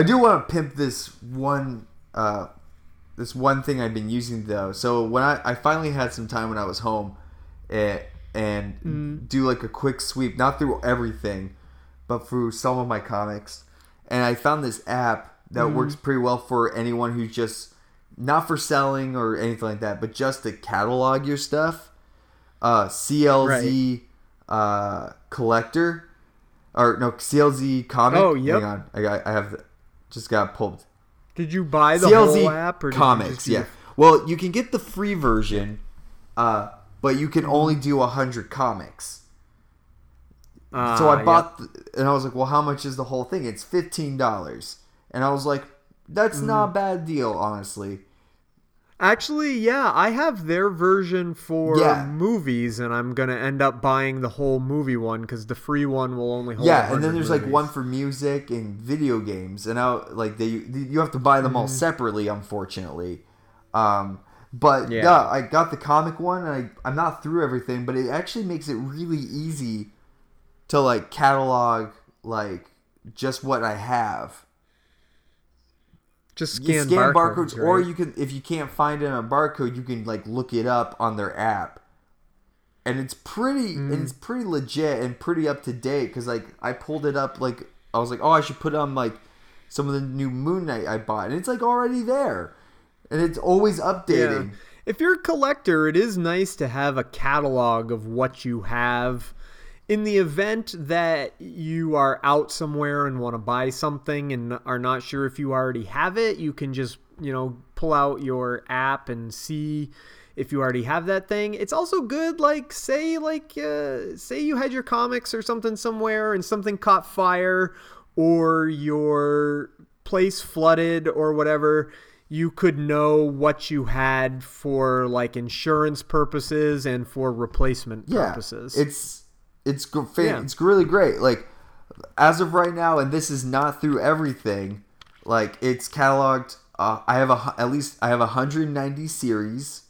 do want to pimp this one thing I've been using though. So when I finally had some time when I was home, and do like a quick sweep, not through everything, but through some of my comics, and I found this app that works pretty well for anyone who's just not for selling or anything like that, but just to catalog your stuff. CLZ. Right. Collector, or no, CLZ Comic. Oh, yep. Hang on, I just got pulled. Did you buy the CLZ whole app or Comics? Yeah. Well, you can get the free version, but you can only do 100 comics. So I bought, and I was like, well, how much is the whole thing? It's $15, and I was like, that's not a bad deal, honestly. Actually, yeah, I have their version for movies, and I'm going to end up buying the whole movie one because the free one will only hold 100 and then there's movies. Like one for music and video games, and you have to buy them all separately, unfortunately. I got the comic one, and I'm not through everything, but it actually makes it really easy to like catalog like just what I have. Just scan barcodes, right? Or you can, if you can't find it on a barcode, you can like look it up on their app, and it's pretty legit and pretty up to date. Because like I pulled it up, like I was like, oh, I should put on like some of the new Moon Knight I bought, and it's like already there, and it's always updating. Yeah. If you're a collector, it is nice to have a catalog of what you have. In the event that you are out somewhere and want to buy something and are not sure if you already have it, you can just, pull out your app and see if you already have that thing. It's also good, say you had your comics or something somewhere and something caught fire or your place flooded or whatever. You could know what you had for, like, insurance purposes and for replacement purposes. Yeah, it's really great. Like, as of right now, and this is not through everything, like, it's cataloged. I have 190 series,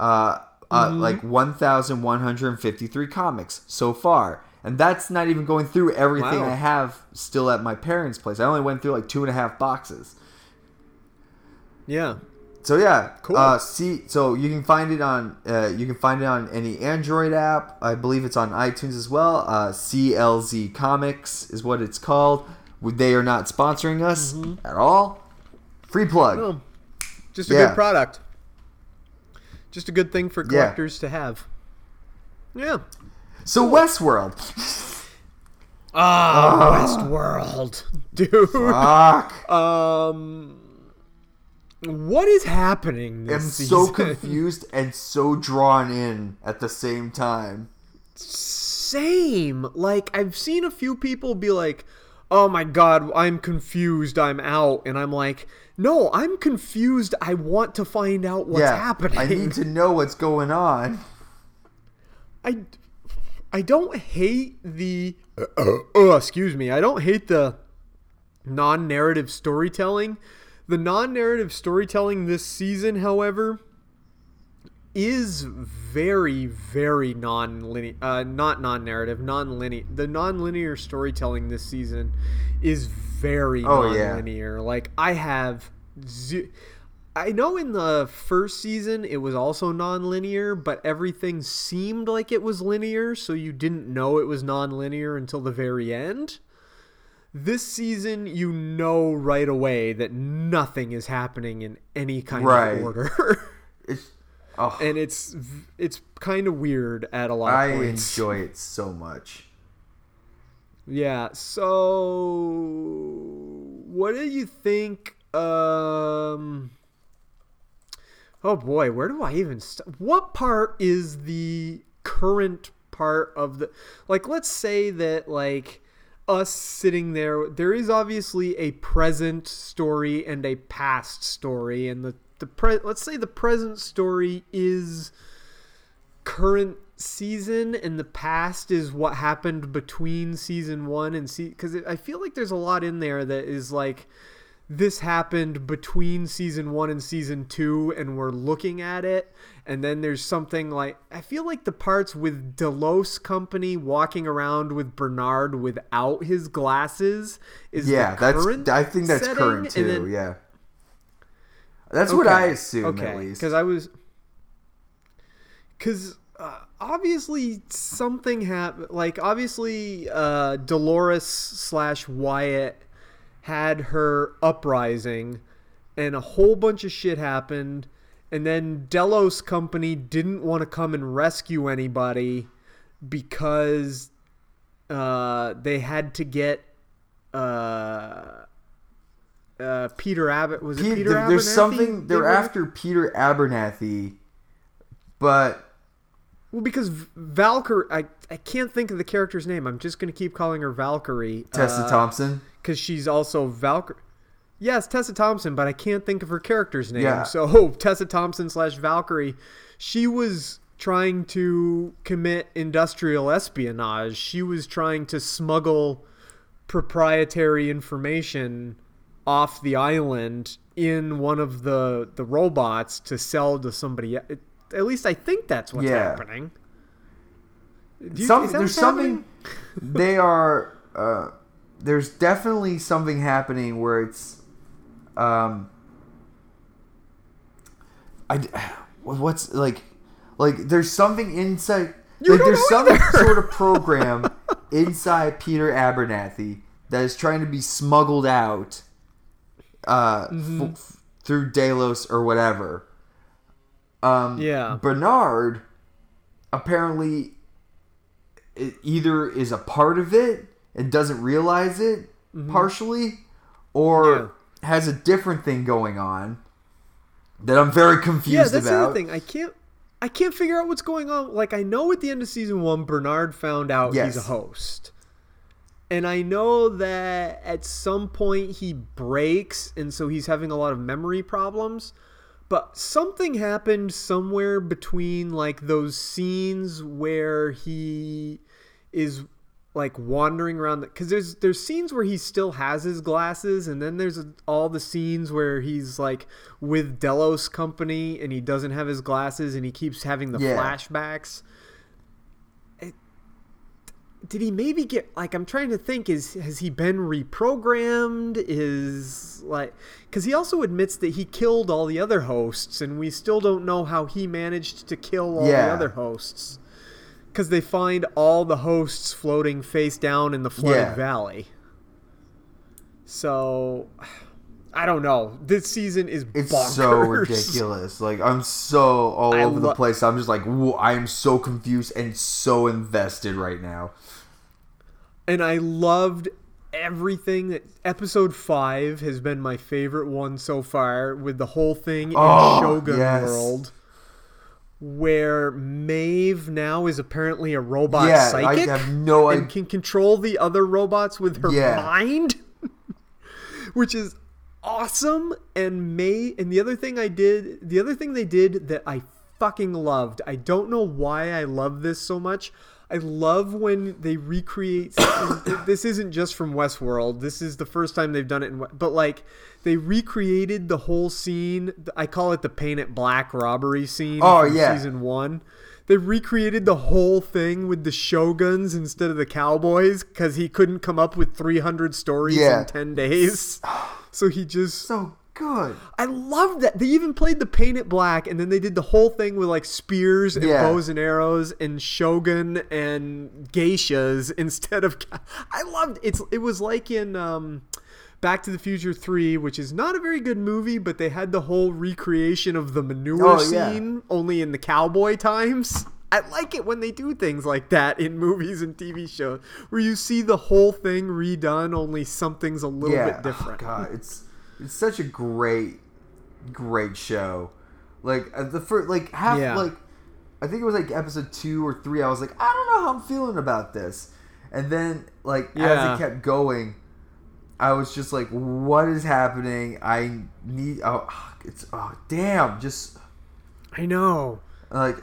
like 1,153 comics so far, and that's not even going through everything I have still at my parents' place. I only went through like 2.5 boxes. Yeah. So yeah, cool. So you can find it on any Android app. I believe it's on iTunes as well. CLZ Comics is what it's called. They are not sponsoring us at all. Free plug. No, just a good product. Just a good thing for collectors to have. Yeah. So cool. Westworld. Westworld. Dude. Fuck. What is happening this season? I'm so confused and so drawn in at the same time. Same. Like, I've seen a few people be like, oh my god, I'm confused, I'm out. And I'm like, no, I'm confused. I want to find out what's happening. I need to know what's going on. I don't hate the... excuse me. I don't hate the non-narrative storytelling. The non-narrative storytelling this season, however, is very, very non-linear. Not non-narrative, non-linear. The non-linear storytelling this season is very non-linear. Yeah. Like, I have... I know in the first season it was also non-linear, but everything seemed like it was linear, so you didn't know it was non-linear until the very end. This season, you know right away that nothing is happening in any kind of order. And it's kind of weird at a lot of points. I enjoy it so much. Yeah, so what do you think? Oh boy, where do I even start? What part is the current part of the... Like, let's say that, like... us sitting there is obviously a present story and a past story, and let's say the present story is current season and the past is what happened between season one and because I feel like there's a lot in there that is like, this happened between season one and season two and we're looking at it. And then there's something like, I feel like the parts with Delos company walking around with Bernard without his glasses is I think that's setting. Current too. Then, that's what I assume at least. Because obviously something happened. Like obviously Dolores/Wyatt had her uprising and a whole bunch of shit happened, and then Delos company didn't want to come and rescue anybody because they had to get Peter Abbott. Was it Peter Abernathy? There's something they're after Peter Abernathy, but because Valkyrie, I can't think of the character's name. I'm just going to keep calling her Valkyrie. Tessa Thompson. Because she's also Valkyrie. Yes, Tessa Thompson, but I can't think of her character's name. Yeah. So Tessa Thompson/Valkyrie, she was trying to commit industrial espionage. She was trying to smuggle proprietary information off the island in one of the robots to sell to somebody. At least I think that's what's happening. Something they are... there's definitely something happening where it's, what's like there's something inside, some sort of program inside Peter Abernathy that is trying to be smuggled out, through Delos or whatever. Bernard apparently either is a part of it and doesn't realize it partially, or has a different thing going on that I'm very confused about. Yeah, that's the other thing. I can't figure out what's going on. Like, I know at the end of season one, Bernard found out he's a host. And I know that at some point he breaks, and so he's having a lot of memory problems. But something happened somewhere between, like, those scenes where he is... like wandering around, because there's scenes where he still has his glasses, and then there's all the scenes where he's like with Delos company and he doesn't have his glasses and he keeps having the flashbacks. Did he maybe get, like, I'm trying to think, has he been reprogrammed? Is like, because he also admits that he killed all the other hosts, and we still don't know how he managed to kill all the other hosts. Because they find all the hosts floating face down in the flooded valley. So I don't know. This season is bonkers. It's so ridiculous. Like, I'm so all over the place. I'm just like, whoa, I am so confused and so invested right now. And I loved everything. Episode 5 has been my favorite one so far, with the whole thing in Shogun World, where Maeve now is apparently a robot psychic. I have no idea. And can control the other robots with her mind, which is awesome. And the other thing they did that I fucking loved, I don't know why I love this so much, I love when they recreate this isn't just from Westworld, this is the first time they've done it but like they recreated the whole scene. I call it the Paint It Black robbery scene from season 1. They recreated the whole thing with the Shoguns instead of the cowboys because he couldn't come up with 300 stories in 10 days. So he just... So good. I love that. They even played the Paint It Black, and then they did the whole thing with like spears and bows and arrows and Shogun and geishas instead of... I loved it. It was like in... Back to the Future 3, which is not a very good movie, but they had the whole recreation of the manure scene, only in the cowboy times. I like it when they do things like that in movies and TV shows, where you see the whole thing redone, only something's a little bit different. Oh, God, it's such a great show. Like the first, like half, like I think it was like episode 2 or 3. I was like, I don't know how I'm feeling about this, and then like as it kept going, I was just like, what is happening? I need... Oh, damn. Just... I know. Like...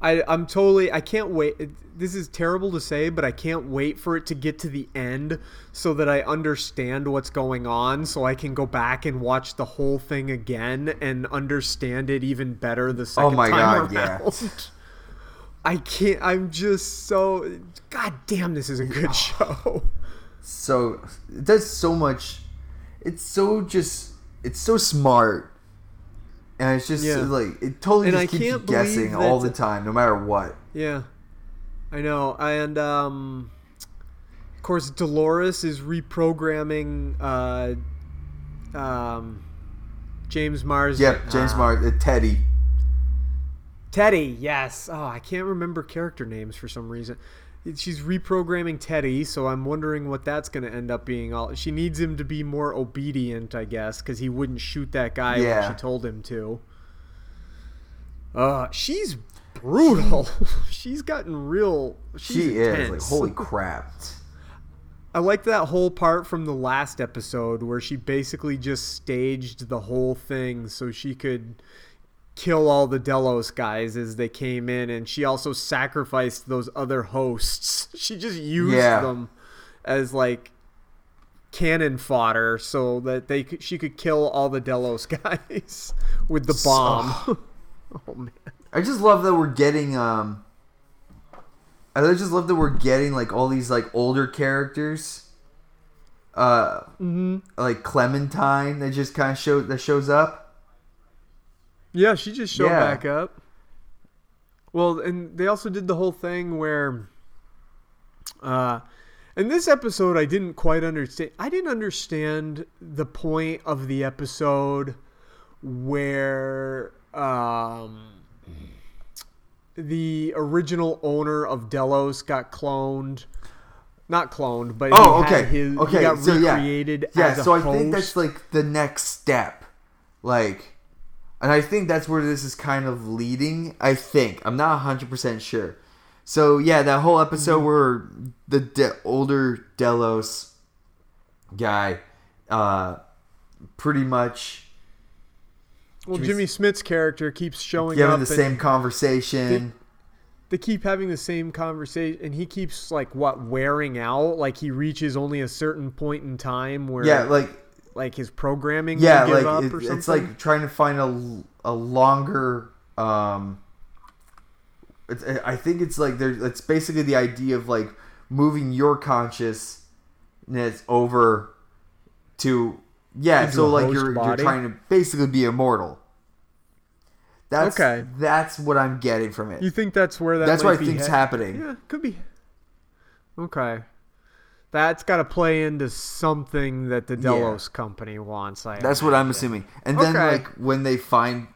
I'm totally... I can't wait. This is terrible to say, but I can't wait for it to get to the end so that I understand what's going on, so I can go back and watch the whole thing again and understand it even better the second time around. Oh, my God, I can't... I'm just so... God damn, this is a good show. So... It does so much... It's so just... It's so smart. And it's just like... It totally just keeps you guessing all the time, no matter what. Yeah. I know. And, of course, Dolores is reprogramming James Marsden. Yep, James Marsden. Teddy. Teddy, yes. Oh, I can't remember character names for some reason. She's reprogramming Teddy, so I'm wondering what that's going to end up being. She needs him to be more obedient, I guess, because he wouldn't shoot that guy when she told him to. She's brutal. She's gotten real... She is. Like, holy crap. I like that whole part from the last episode where she basically just staged the whole thing so she could... kill all the Delos guys as they came in, and she also sacrificed those other hosts. She just used them as like cannon fodder so that she could kill all the Delos guys with the bomb. Oh man, I just love that we're getting like all these like older characters, like Clementine that just kind of shows up. Yeah, she just showed back up. Well, and they also did the whole thing where... in this episode, I didn't quite understand... I didn't understand the point of the episode where the original owner of Delos got cloned. Not cloned, but he got recreated as a host. I think that's like the next step. Like... And I think that's where this is kind of leading, I think. I'm not 100% sure. So, yeah, that whole episode where the older Delos guy pretty much... Well, Jimmy Smith's character keeps showing up. Having the same conversation. They keep having the same conversation. And he keeps, like, wearing out? Like, he reaches only a certain point in time where... Yeah, like... Like his programming will give up or something? It's like trying to find a longer... I think it's like... It's basically the idea of like moving your consciousness over to... Yeah, so like you're trying to basically be immortal. That's what I'm getting from it. You think that's where that's what I think's happening. Yeah, could be. Okay. That's got to play into something that the Delos company wants. That's what I'm assuming. And then, like, when they find...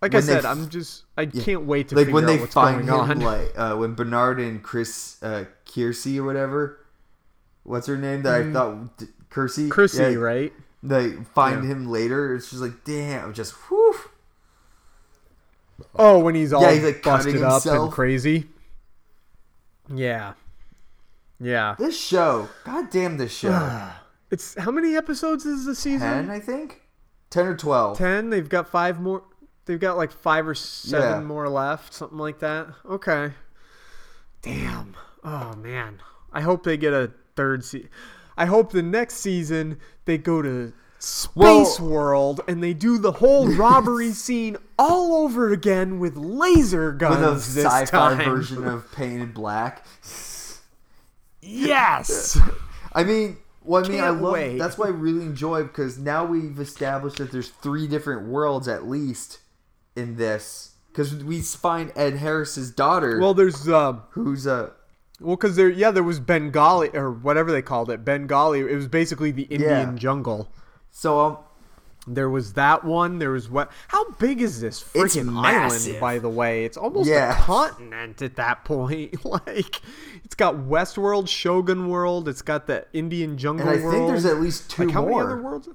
Like I said, I can't wait to figure out what's going on. Like, when Bernard and Chris Kiersey or whatever... What's her name? That I thought... Kersey? Kersey, right? They find him later. It's just like, damn, just... Whew. Oh, when he's all he's like busted up and crazy? Yeah. Yeah. This show. God damn this show. It's how many episodes is the season? 10, I think. 10 or 12. 10. They've got 5 more. They've got like 5 or 7 more left. Something like that. Okay. Damn. Oh, man. I hope they get a third season. I hope the next season they go to Space World and they do the whole robbery scene all over again with laser guns. With a sci-fi version of Pain in Black. Yes. I love it. That's why I really enjoy it, because now we've established that there's 3 different worlds at least in this, because we find Ed Harris's daughter. Well, there's who's a well, because there was Bengali or whatever they called it. Bengali. It was basically the Indian jungle. So there was that one. There was what? How big is this freaking island? By the way, it's almost a continent at that point. Like, it's got Westworld, Shogun World. It's got the Indian jungle world. And I think there's at least 2 more. How many other worlds?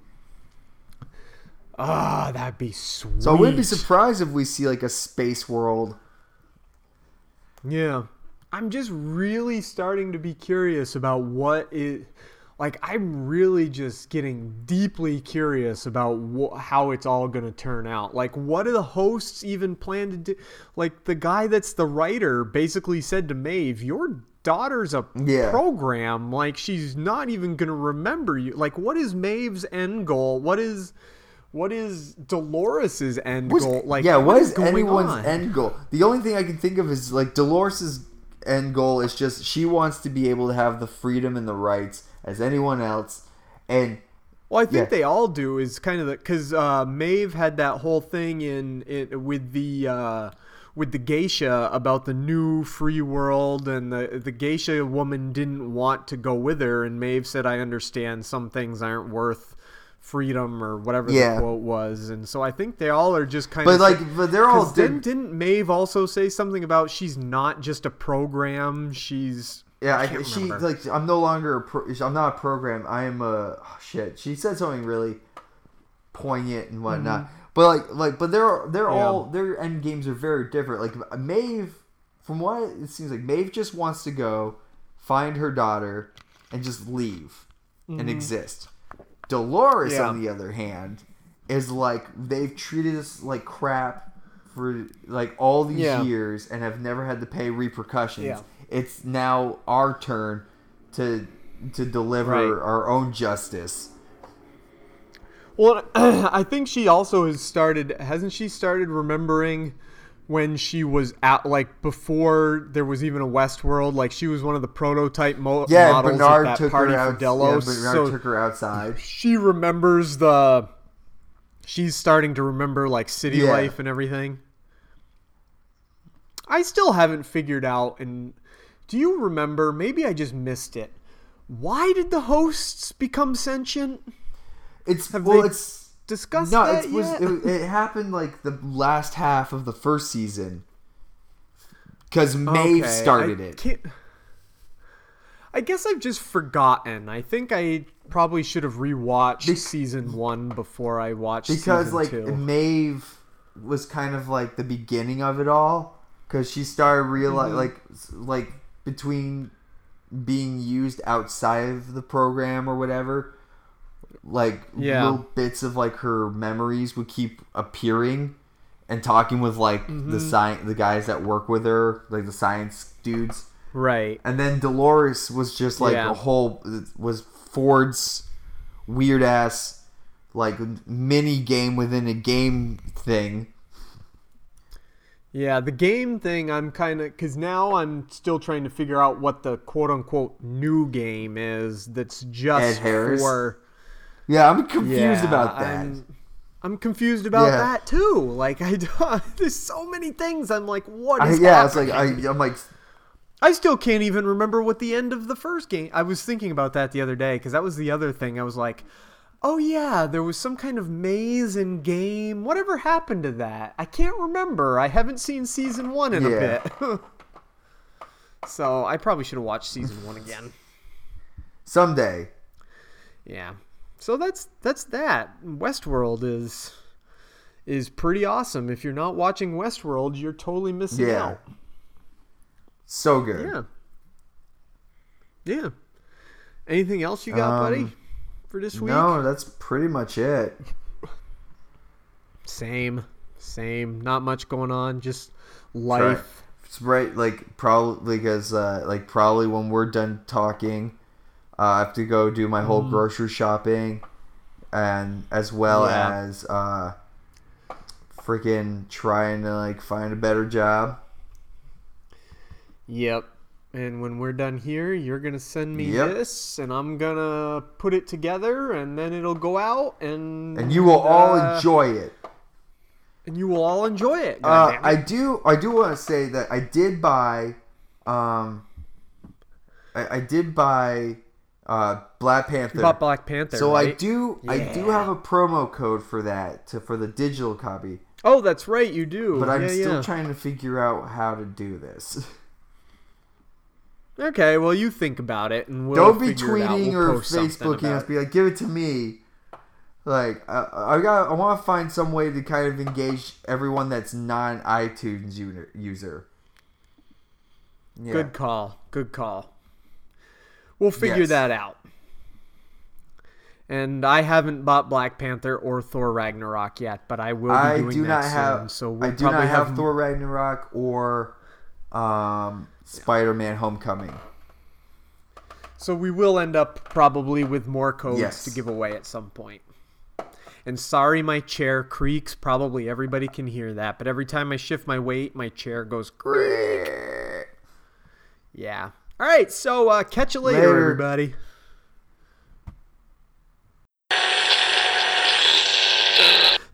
Ah, that'd be sweet. So I wouldn't be surprised if we see like a space world. Yeah, I'm just really starting to be curious about what it. Like, I'm really just getting deeply curious about how it's all going to turn out. Like, what do the hosts even plan to do? Like, the guy that's the writer basically said to Maeve, your daughter's a program. Like, she's not even going to remember you. Like, what is Maeve's end goal? What is Dolores' end goal? Like, what is anyone's end goal? The only thing I can think of is, like, Dolores' end goal is just she wants to be able to have the freedom and the rights as anyone else. And well, I think they all do, is kind of because Maeve had that whole thing with the geisha about the new free world, and the geisha woman didn't want to go with her, and Maeve said, I understand some things aren't worth freedom or whatever the quote was. And so I think they all are just kind of but they're all didn't Maeve also say something about she's not just a program, she's I'm no longer I'm not a program. I am a She said something really poignant and whatnot. Mm-hmm. But but they're all their end games are very different. Like Maeve, from what it seems like, Maeve just wants to go find her daughter and just leave and exist. Dolores, on the other hand, is like they've treated us like crap for like all these years and have never had to pay repercussions. Yeah. It's now our turn to deliver our own justice. Well, I think she also hasn't she started remembering when she was at, like, before there was even a Westworld, like she was one of the prototype models Bernard at that party for Delos. Yeah, Bernard took her outside. She remembers she's starting to remember like city life and everything. I still haven't figured out, and do you remember, maybe I just missed it, why did the hosts become sentient? It's discussed that yet? It happened like the last half of the first season, because Maeve started it. I guess I've just forgotten. I think I probably should have rewatched season 1 before I watched season 2. Because like Maeve was kind of like the beginning of it all. Because she started realizing, like between being used outside of the program or whatever, like little bits of like her memories would keep appearing, and talking with like the guys that work with her, like the science dudes, right? And then Dolores was just like was Ford's weird ass like mini game within a game thing. Yeah, the game thing, I'm kind of... Because now I'm still trying to figure out what the quote-unquote new game is that's just for... Yeah, I'm confused about that. I'm confused about that, too. Like, there's so many things. I'm like, what is happening? Yeah, it's like, I'm like, I still can't even remember what the end of the first game... I was thinking about that the other day, because that was the other thing. I was like, oh yeah, there was some kind of maze in game. Whatever happened to that? I can't remember. I haven't seen Season 1 in a bit. So I probably should have watched Season 1 again. Someday. Yeah. So that's that. Westworld is pretty awesome. If you're not watching Westworld, you're totally missing out. So good. Yeah. Anything else you got, buddy, for this week? No, that's pretty much it. Same. Not much going on. Just life. It's right. Like probably because probably when we're done talking, I have to go do my whole grocery shopping, and as well as freaking trying to find a better job. Yep. And when we're done here, you're going to send me this, and I'm going to put it together, and then it'll go out, and you will all enjoy it. And you will all enjoy it. I do want to say that I did buy Black Panther. You bought Black Panther. So right? I do have a promo code for that for the digital copy. Oh, that's right, you do. But I'm still trying to figure out how to do this. Okay, well, you think about it, and we'll don't be tweeting it out. We'll or Facebooking us. Be like, give it to me. I want to find some way to kind of engage everyone that's non-iTunes user. Yeah. Good call. We'll figure that out. And I haven't bought Black Panther or Thor Ragnarok yet, but I will be doing that soon. So we'll I do not have Thor Ragnarok or Spider-Man Homecoming. So we will end up probably with more codes to give away at some point. And sorry my chair creaks. Probably everybody can hear that. But every time I shift my weight, my chair goes creak. Yeah. All right, so catch you later. Everybody.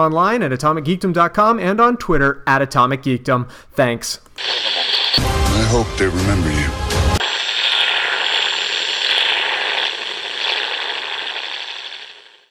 online at atomicgeekdom.com and on Twitter at atomicgeekdom. Thanks. I hope they remember you.